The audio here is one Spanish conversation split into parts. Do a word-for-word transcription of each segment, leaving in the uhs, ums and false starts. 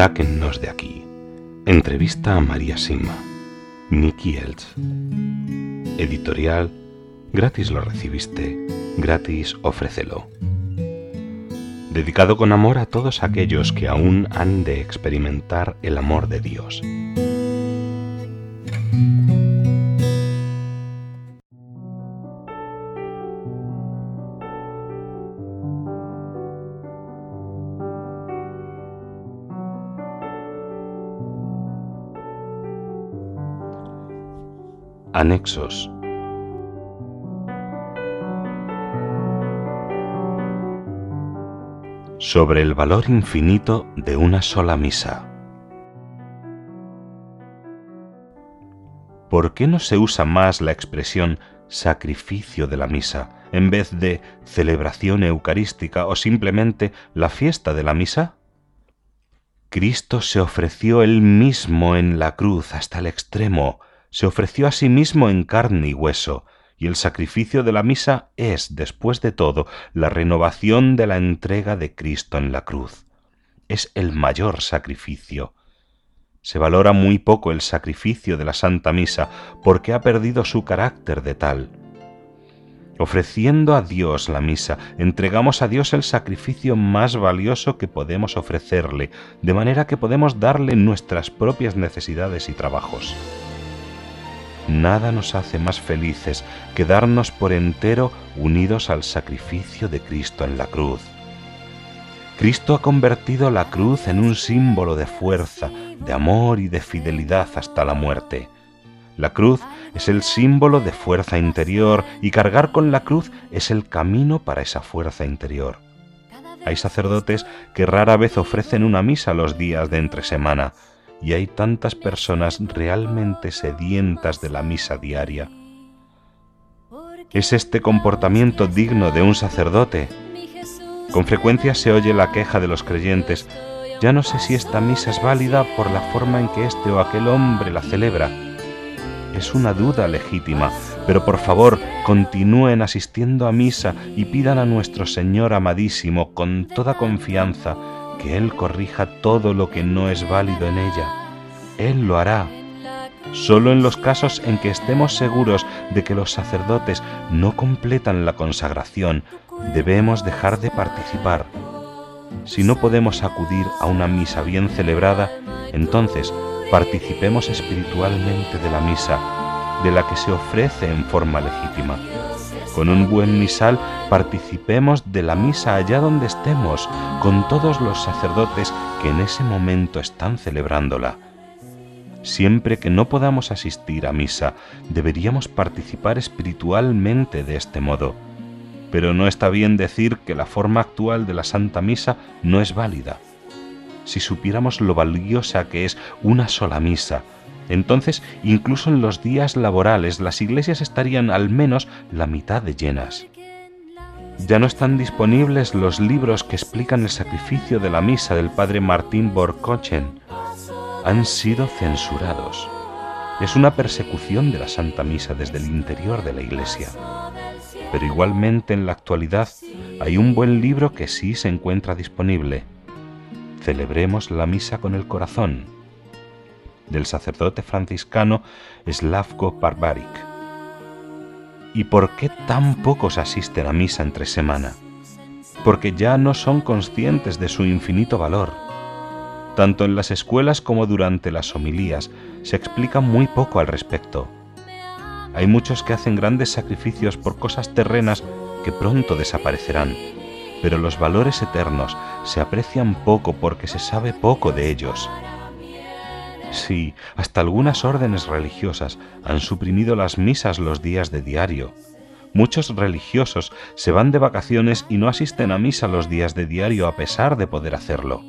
Sáquennos de aquí. Entrevista a María Sima, Nicky Eltz. Editorial Gratis lo recibiste, gratis ofrécelo. Dedicado con amor a todos aquellos que aún han de experimentar el amor de Dios. Anexos. Sobre el valor infinito de una sola misa. ¿Por qué no se usa más la expresión sacrificio de la misa en vez de celebración eucarística o simplemente la fiesta de la misa? Cristo se ofreció él mismo en la cruz hasta el extremo, se ofreció a sí mismo en carne y hueso. Y el sacrificio de la misa es, después de todo, la renovación de la entrega de Cristo en la cruz. Es el mayor sacrificio. Se valora muy poco el sacrificio de la Santa Misa porque ha perdido su carácter de tal. Ofreciendo a Dios la misa, entregamos a Dios el sacrificio más valioso que podemos ofrecerle, de manera que podemos darle nuestras propias necesidades y trabajos. Nada nos hace más felices que darnos por entero unidos al sacrificio de Cristo en la cruz. Cristo ha convertido la cruz en un símbolo de fuerza, de amor y de fidelidad hasta la muerte. La cruz es el símbolo de fuerza interior y cargar con la cruz es el camino para esa fuerza interior. Hay sacerdotes que rara vez ofrecen una misa los días de entre semana. Y hay tantas personas realmente sedientas de la misa diaria. ¿Es este comportamiento digno de un sacerdote? Con frecuencia se oye la queja de los creyentes: ya no sé si esta misa es válida por la forma en que este o aquel hombre la celebra. Es una duda legítima, pero por favor, continúen asistiendo a misa y pidan a nuestro Señor amadísimo con toda confianza que Él corrija todo lo que no es válido en ella. Él lo hará. Solo en los casos en que estemos seguros de que los sacerdotes no completan la consagración, debemos dejar de participar. Si no podemos acudir a una misa bien celebrada, entonces participemos espiritualmente de la misa, de la que se ofrece en forma legítima. Con un buen misal participemos de la misa allá donde estemos, con todos los sacerdotes que en ese momento están celebrándola. Siempre que no podamos asistir a misa, deberíamos participar espiritualmente de este modo. Pero no está bien decir que la forma actual de la Santa Misa no es válida. Si supiéramos lo valiosa que es una sola misa, entonces, incluso en los días laborales, las iglesias estarían al menos la mitad de llenas. Ya no están disponibles los libros que explican el sacrificio de la misa del padre Martín Borkochen. Han sido censurados. Es una persecución de la Santa Misa desde el interior de la iglesia. Pero igualmente en la actualidad hay un buen libro que sí se encuentra disponible. Celebremos la misa con el corazón, del sacerdote franciscano Slavko Barbarić. ¿Y por qué tan pocos asisten a misa entre semana? Porque ya no son conscientes de su infinito valor. Tanto en las escuelas como durante las homilías se explica muy poco al respecto. Hay muchos que hacen grandes sacrificios por cosas terrenas que pronto desaparecerán, pero los valores eternos se aprecian poco porque se sabe poco de ellos. Sí, hasta algunas órdenes religiosas han suprimido las misas los días de diario. Muchos religiosos se van de vacaciones y no asisten a misa los días de diario a pesar de poder hacerlo.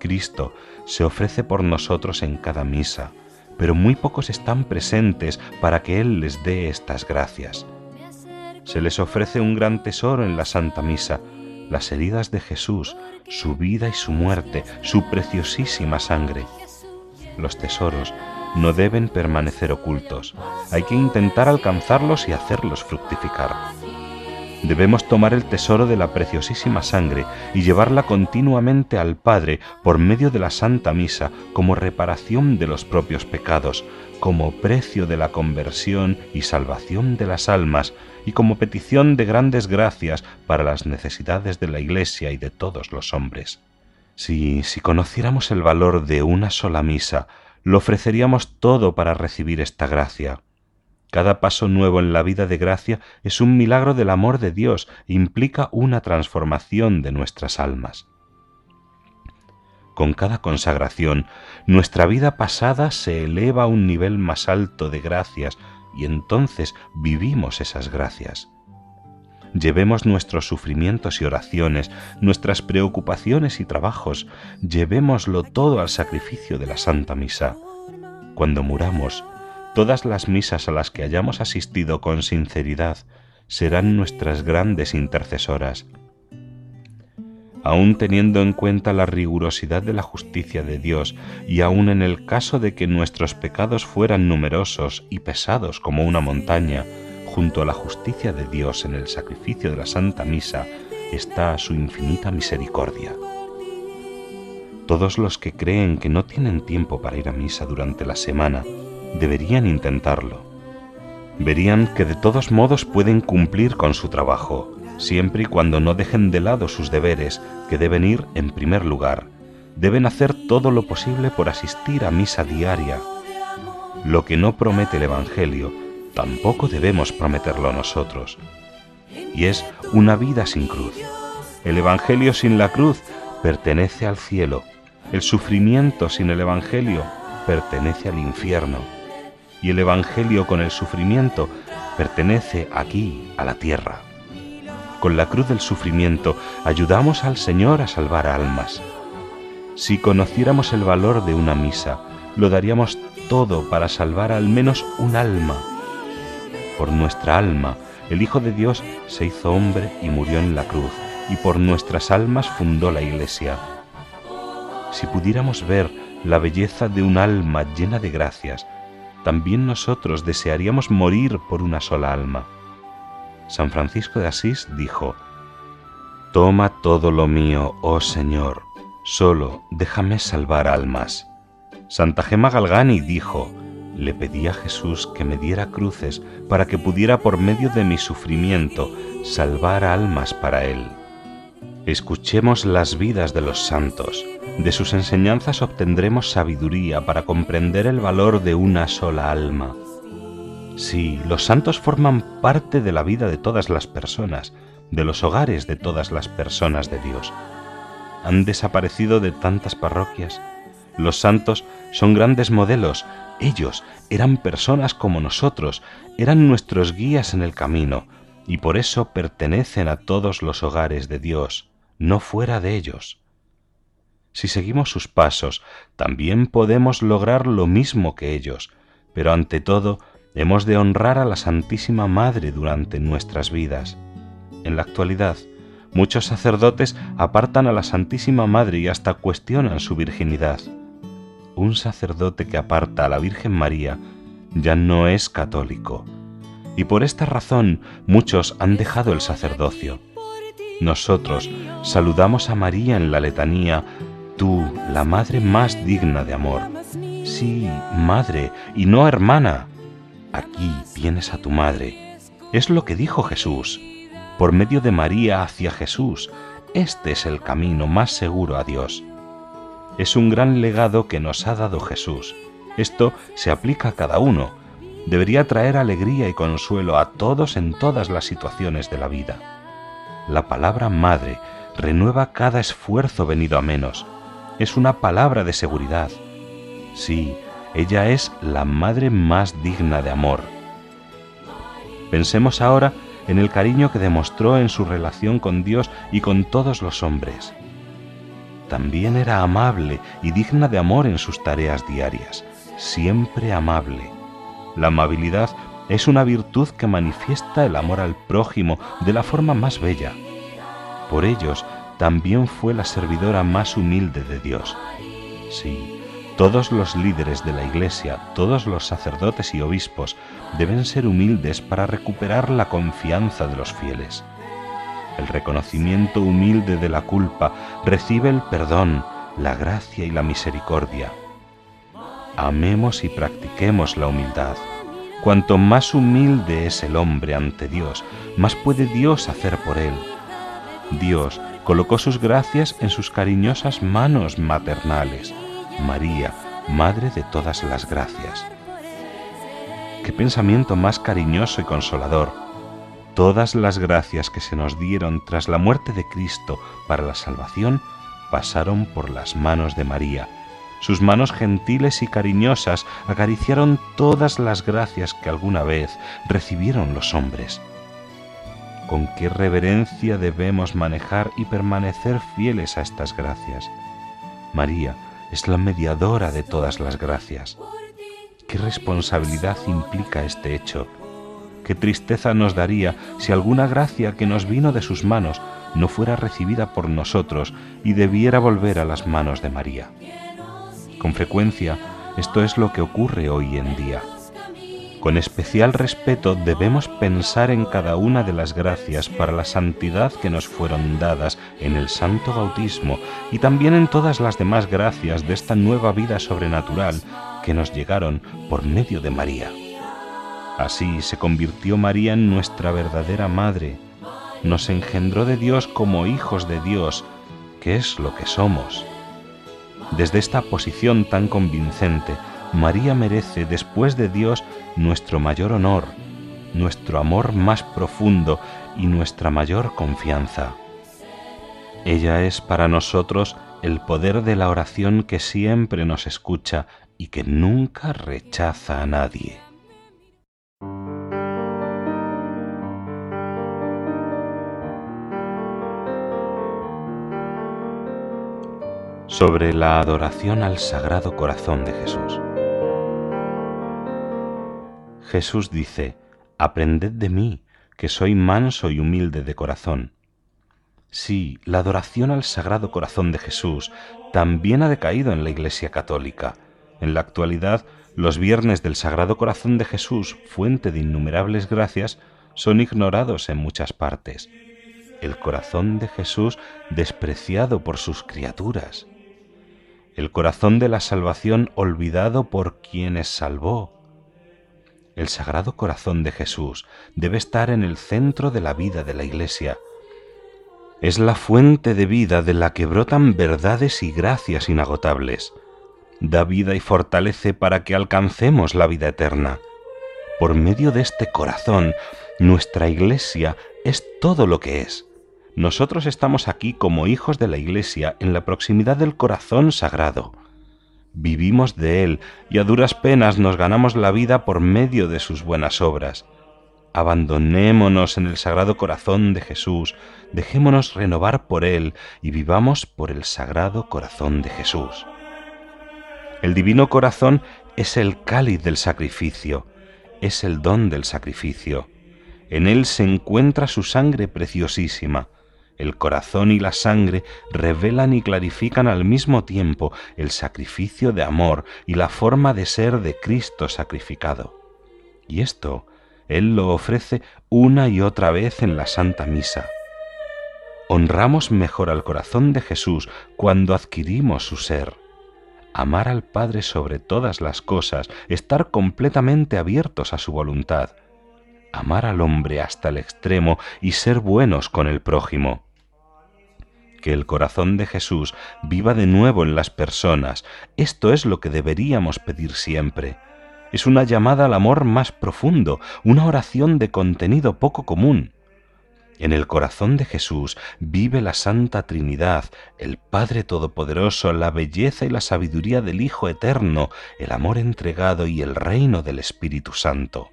Cristo se ofrece por nosotros en cada misa, pero muy pocos están presentes para que Él les dé estas gracias. Se les ofrece un gran tesoro en la Santa Misa, las heridas de Jesús, su vida y su muerte, su preciosísima sangre. Los tesoros no deben permanecer ocultos. Hay que intentar alcanzarlos y hacerlos fructificar. Debemos tomar el tesoro de la preciosísima sangre y llevarla continuamente al Padre por medio de la Santa Misa como reparación de los propios pecados, como precio de la conversión y salvación de las almas y como petición de grandes gracias para las necesidades de la Iglesia y de todos los hombres. Si, si conociéramos el valor de una sola misa, lo ofreceríamos todo para recibir esta gracia. Cada paso nuevo en la vida de gracia es un milagro del amor de Dios e implica una transformación de nuestras almas. Con cada consagración, nuestra vida pasada se eleva a un nivel más alto de gracias y entonces vivimos esas gracias. Llevemos nuestros sufrimientos y oraciones, nuestras preocupaciones y trabajos, llevémoslo todo al sacrificio de la Santa Misa. Cuando muramos, todas las misas a las que hayamos asistido con sinceridad serán nuestras grandes intercesoras. Aún teniendo en cuenta la rigurosidad de la justicia de Dios y aún en el caso de que nuestros pecados fueran numerosos y pesados como una montaña, junto a la justicia de Dios en el sacrificio de la Santa Misa está su infinita misericordia. Todos los que creen que no tienen tiempo para ir a misa durante la semana deberían intentarlo. Verían que de todos modos pueden cumplir con su trabajo, siempre y cuando no dejen de lado sus deberes, que deben ir en primer lugar. Deben hacer todo lo posible por asistir a misa diaria. Lo que no promete el Evangelio, tampoco debemos prometerlo nosotros. Y es una vida sin cruz. El Evangelio sin la cruz pertenece al cielo. El sufrimiento sin el Evangelio pertenece al infierno. Y el Evangelio con el sufrimiento pertenece aquí, a la tierra. Con la cruz del sufrimiento ayudamos al Señor a salvar almas. Si conociéramos el valor de una misa, lo daríamos todo para salvar al menos un alma. Por nuestra alma, el Hijo de Dios se hizo hombre y murió en la cruz, y por nuestras almas fundó la Iglesia. Si pudiéramos ver la belleza de un alma llena de gracias, también nosotros desearíamos morir por una sola alma. San Francisco de Asís dijo: «Toma todo lo mío, oh Señor, solo déjame salvar almas». Santa Gema Galgani dijo: «Le pedí a Jesús que me diera cruces para que pudiera por medio de mi sufrimiento salvar almas para Él». Escuchemos las vidas de los santos. De sus enseñanzas obtendremos sabiduría para comprender el valor de una sola alma. Sí, los santos forman parte de la vida de todas las personas, de los hogares de todas las personas de Dios. Han desaparecido de tantas parroquias. Los santos son grandes modelos. Ellos eran personas como nosotros, eran nuestros guías en el camino, y por eso pertenecen a todos los hogares de Dios, no fuera de ellos. Si seguimos sus pasos, también podemos lograr lo mismo que ellos, pero ante todo hemos de honrar a la Santísima Madre durante nuestras vidas. En la actualidad, muchos sacerdotes apartan a la Santísima Madre y hasta cuestionan su virginidad. Un sacerdote que aparta a la Virgen María ya no es católico, y por esta razón muchos han dejado el sacerdocio. Nosotros saludamos a María en la letanía: «Tú, la madre más digna de amor». Sí, madre, y no hermana. Aquí tienes a tu madre. Es lo que dijo Jesús. Por medio de María hacia Jesús, este es el camino más seguro a Dios. Es un gran legado que nos ha dado Jesús. Esto se aplica a cada uno. Debería traer alegría y consuelo a todos en todas las situaciones de la vida. La palabra madre renueva cada esfuerzo venido a menos. Es una palabra de seguridad. Sí, ella es la madre más digna de amor. Pensemos ahora en el cariño que demostró en su relación con Dios y con todos los hombres. También era amable y digna de amor en sus tareas diarias, siempre amable. La amabilidad es una virtud que manifiesta el amor al prójimo de la forma más bella. Por ellos también fue la servidora más humilde de Dios. Sí, todos los líderes de la Iglesia, todos los sacerdotes y obispos deben ser humildes para recuperar la confianza de los fieles. el reconocimiento humilde de la culpa, recibe el perdón, la gracia y la misericordia. Amemos y practiquemos la humildad. Cuanto más humilde es el hombre ante Dios, más puede Dios hacer por él. Dios colocó sus gracias en sus cariñosas manos maternales. María, Madre de todas las gracias. ¡Qué pensamiento más cariñoso y consolador! Todas las gracias que se nos dieron tras la muerte de Cristo para la salvación pasaron por las manos de María. Sus manos gentiles y cariñosas acariciaron todas las gracias que alguna vez recibieron los hombres. Con qué reverencia debemos manejar y permanecer fieles a estas gracias. María es la mediadora de todas las gracias. ¿Qué responsabilidad implica este hecho? ¿Qué tristeza nos daría si alguna gracia que nos vino de sus manos no fuera recibida por nosotros y debiera volver a las manos de María? Con frecuencia, esto es lo que ocurre hoy en día. Con especial respeto debemos pensar en cada una de las gracias para la santidad que nos fueron dadas en el santo bautismo y también en todas las demás gracias de esta nueva vida sobrenatural que nos llegaron por medio de María. Así se convirtió María en nuestra verdadera madre. Nos engendró de Dios como hijos de Dios, que es lo que somos. Desde esta posición tan convincente, María merece, después de Dios, nuestro mayor honor, nuestro amor más profundo y nuestra mayor confianza. Ella es para nosotros el poder de la oración que siempre nos escucha y que nunca rechaza a nadie. Sobre la adoración al Sagrado Corazón de Jesús. Jesús dice: «Aprended de mí, que soy manso y humilde de corazón». Sí, la adoración al Sagrado Corazón de Jesús también ha decaído en la Iglesia Católica. En la actualidad, los viernes del Sagrado Corazón de Jesús, fuente de innumerables gracias, son ignorados en muchas partes. El corazón de Jesús despreciado por sus criaturas. El corazón de la salvación olvidado por quienes salvó. El Sagrado Corazón de Jesús debe estar en el centro de la vida de la Iglesia. Es la fuente de vida de la que brotan verdades y gracias inagotables. Da vida y fortalece para que alcancemos la vida eterna. Por medio de este corazón, nuestra Iglesia es todo lo que es. Nosotros estamos aquí como hijos de la Iglesia en la proximidad del corazón sagrado. Vivimos de él y a duras penas nos ganamos la vida por medio de sus buenas obras. Abandonémonos en el Sagrado Corazón de Jesús, dejémonos renovar por él y vivamos por el Sagrado Corazón de Jesús. El Divino Corazón es el cáliz del sacrificio, es el don del sacrificio. En él se encuentra su sangre preciosísima. El corazón y la sangre revelan y clarifican al mismo tiempo el sacrificio de amor y la forma de ser de Cristo sacrificado. Y esto, Él lo ofrece una y otra vez en la Santa Misa. Honramos mejor al corazón de Jesús cuando adquirimos su ser. Amar al Padre sobre todas las cosas, estar completamente abiertos a su voluntad. Amar al hombre hasta el extremo y ser buenos con el prójimo. Que el corazón de Jesús viva de nuevo en las personas. Esto es lo que deberíamos pedir siempre. Es una llamada al amor más profundo, una oración de contenido poco común. En el corazón de Jesús vive la Santa Trinidad, el Padre Todopoderoso, la belleza y la sabiduría del Hijo Eterno, el amor entregado y el reino del Espíritu Santo.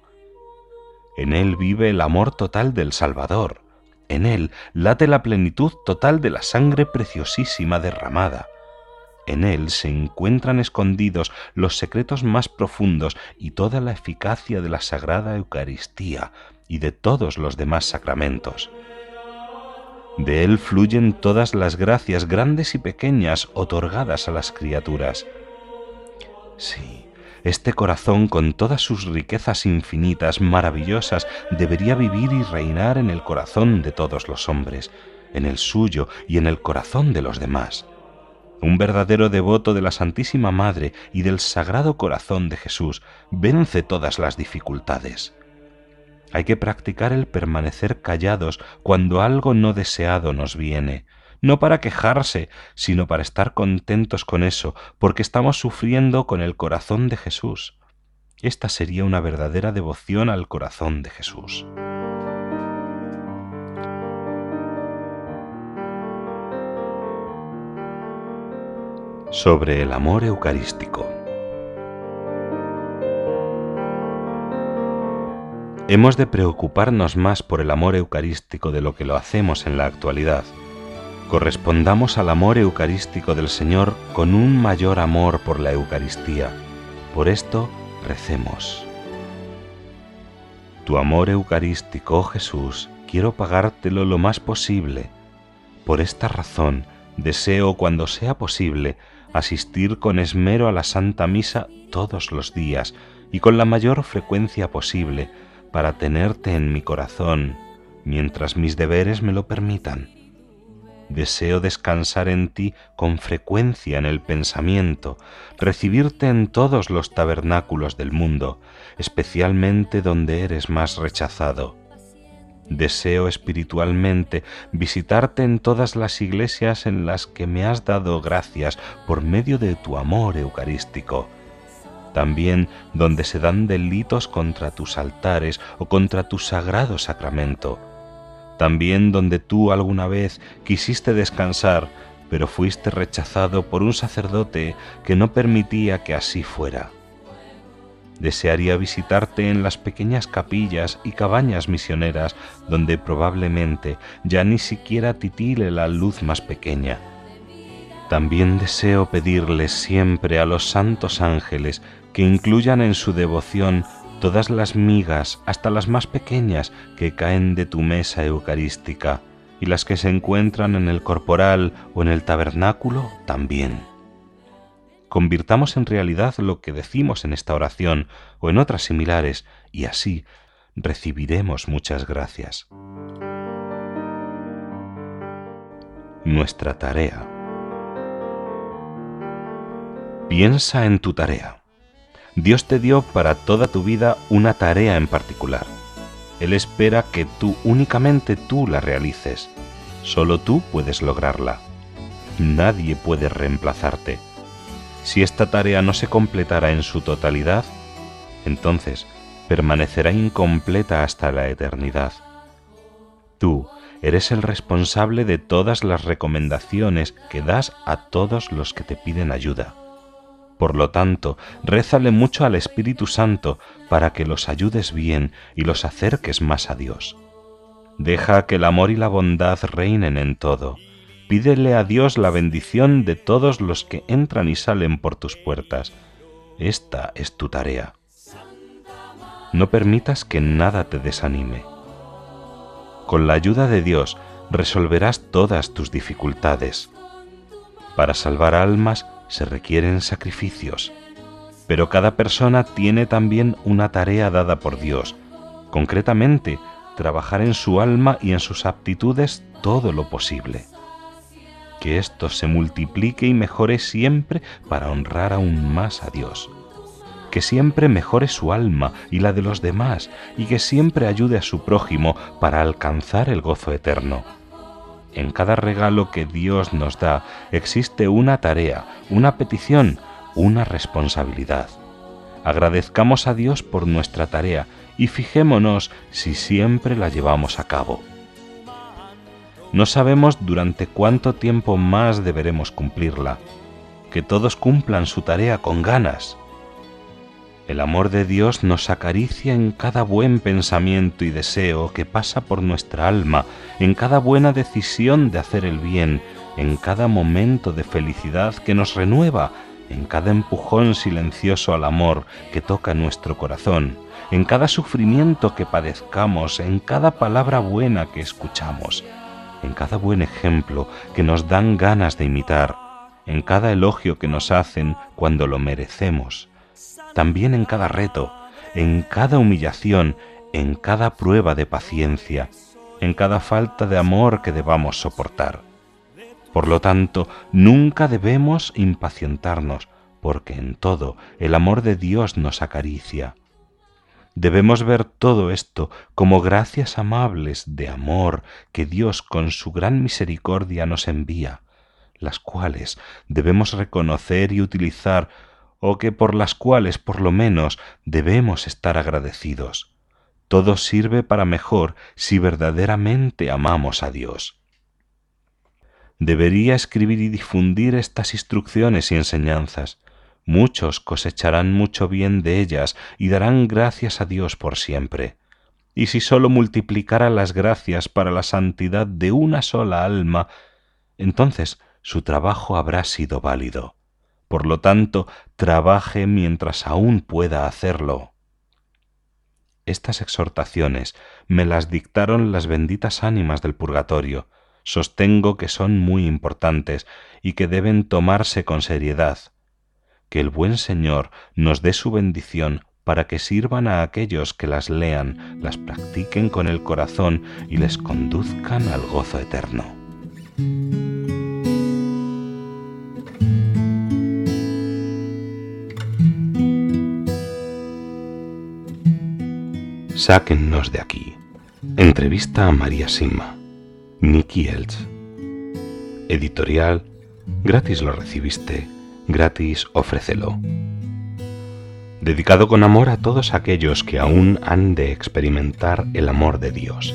En él vive el amor total del Salvador. En él late la plenitud total de la sangre preciosísima derramada. En él se encuentran escondidos los secretos más profundos y toda la eficacia de la Sagrada Eucaristía y de todos los demás sacramentos. De él fluyen todas las gracias grandes y pequeñas otorgadas a las criaturas. Sí, Este corazón, con todas sus riquezas infinitas, maravillosas, debería vivir y reinar en el corazón de todos los hombres, en el suyo y en el corazón de los demás. Un verdadero devoto de la Santísima Madre y del Sagrado Corazón de Jesús vence todas las dificultades. Hay que practicar el permanecer callados cuando algo no deseado nos viene, no para quejarse, sino para estar contentos con eso, porque estamos sufriendo con el corazón de Jesús. Esta sería una verdadera devoción al corazón de Jesús. Sobre el amor eucarístico. Hemos de preocuparnos más por el amor eucarístico de lo que lo hacemos en la actualidad. Correspondamos al amor eucarístico del Señor con un mayor amor por la Eucaristía. Por esto recemos. Tu amor eucarístico, oh Jesús, quiero pagártelo lo más posible. Por esta razón, deseo, cuando sea posible, asistir con esmero a la Santa Misa todos los días y con la mayor frecuencia posible para tenerte en mi corazón, mientras mis deberes me lo permitan. Deseo descansar en ti con frecuencia en el pensamiento, recibirte en todos los tabernáculos del mundo, especialmente donde eres más rechazado. Deseo espiritualmente visitarte en todas las iglesias en las que me has dado gracias por medio de tu amor eucarístico. También donde se dan delitos contra tus altares o contra tu sagrado sacramento. También donde tú alguna vez quisiste descansar, pero fuiste rechazado por un sacerdote que no permitía que así fuera. Desearía visitarte en las pequeñas capillas y cabañas misioneras, donde probablemente ya ni siquiera titile la luz más pequeña. También deseo pedirles siempre a los santos ángeles que incluyan en su devoción todas las migas, hasta las más pequeñas, que caen de tu mesa eucarística, y las que se encuentran en el corporal o en el tabernáculo también. Convirtamos en realidad lo que decimos en esta oración o en otras similares, y así recibiremos muchas gracias. Nuestra tarea. Piensa en tu tarea. Dios te dio para toda tu vida una tarea en particular. Él espera que tú, únicamente tú, la realices. Solo tú puedes lograrla. Nadie puede reemplazarte. Si esta tarea no se completara en su totalidad, entonces permanecerá incompleta hasta la eternidad. Tú eres el responsable de todas las recomendaciones que das a todos los que te piden ayuda. Por lo tanto, rézale mucho al Espíritu Santo para que los ayudes bien y los acerques más a Dios. Deja que el amor y la bondad reinen en todo. Pídele a Dios la bendición de todos los que entran y salen por tus puertas. Esta es tu tarea. No permitas que nada te desanime. Con la ayuda de Dios resolverás todas tus dificultades. Para salvar almas, se requieren sacrificios, pero cada persona tiene también una tarea dada por Dios, concretamente, trabajar en su alma y en sus aptitudes todo lo posible. Que esto se multiplique y mejore siempre para honrar aún más a Dios. Que siempre mejore su alma y la de los demás, y que siempre ayude a su prójimo para alcanzar el gozo eterno. En cada regalo que Dios nos da existe una tarea, una petición, una responsabilidad. Agradezcamos a Dios por nuestra tarea y fijémonos si siempre la llevamos a cabo. No sabemos durante cuánto tiempo más deberemos cumplirla. Que todos cumplan su tarea con ganas. El amor de Dios nos acaricia en cada buen pensamiento y deseo que pasa por nuestra alma, en cada buena decisión de hacer el bien, en cada momento de felicidad que nos renueva, en cada empujón silencioso al amor que toca nuestro corazón, en cada sufrimiento que padezcamos, en cada palabra buena que escuchamos, en cada buen ejemplo que nos dan ganas de imitar, en cada elogio que nos hacen cuando lo merecemos. también en cada reto, en cada humillación, en cada prueba de paciencia, en cada falta de amor que debamos soportar. Por lo tanto, nunca debemos impacientarnos, porque en todo el amor de Dios nos acaricia. Debemos ver todo esto como gracias amables de amor que Dios con su gran misericordia nos envía, las cuales debemos reconocer y utilizar, o que por las cuales, por lo menos, debemos estar agradecidos. Todo sirve para mejor si verdaderamente amamos a Dios. Debería escribir y difundir estas instrucciones y enseñanzas. Muchos cosecharán mucho bien de ellas y darán gracias a Dios por siempre. Y si sólo multiplicara las gracias para la santidad de una sola alma, entonces su trabajo habrá sido válido. Por lo tanto, trabaje mientras aún pueda hacerlo. Estas exhortaciones me las dictaron las benditas ánimas del purgatorio. Sostengo que son muy importantes y que deben tomarse con seriedad. Que el buen Señor nos dé su bendición para que sirvan a aquellos que las lean, las practiquen con el corazón y les conduzcan al gozo eterno. Sáquennos de aquí. Entrevista a María Sima. Nicky Eltz. Editorial Gratis lo recibiste, gratis ofrécelo. Dedicado con amor a todos aquellos que aún han de experimentar el amor de Dios.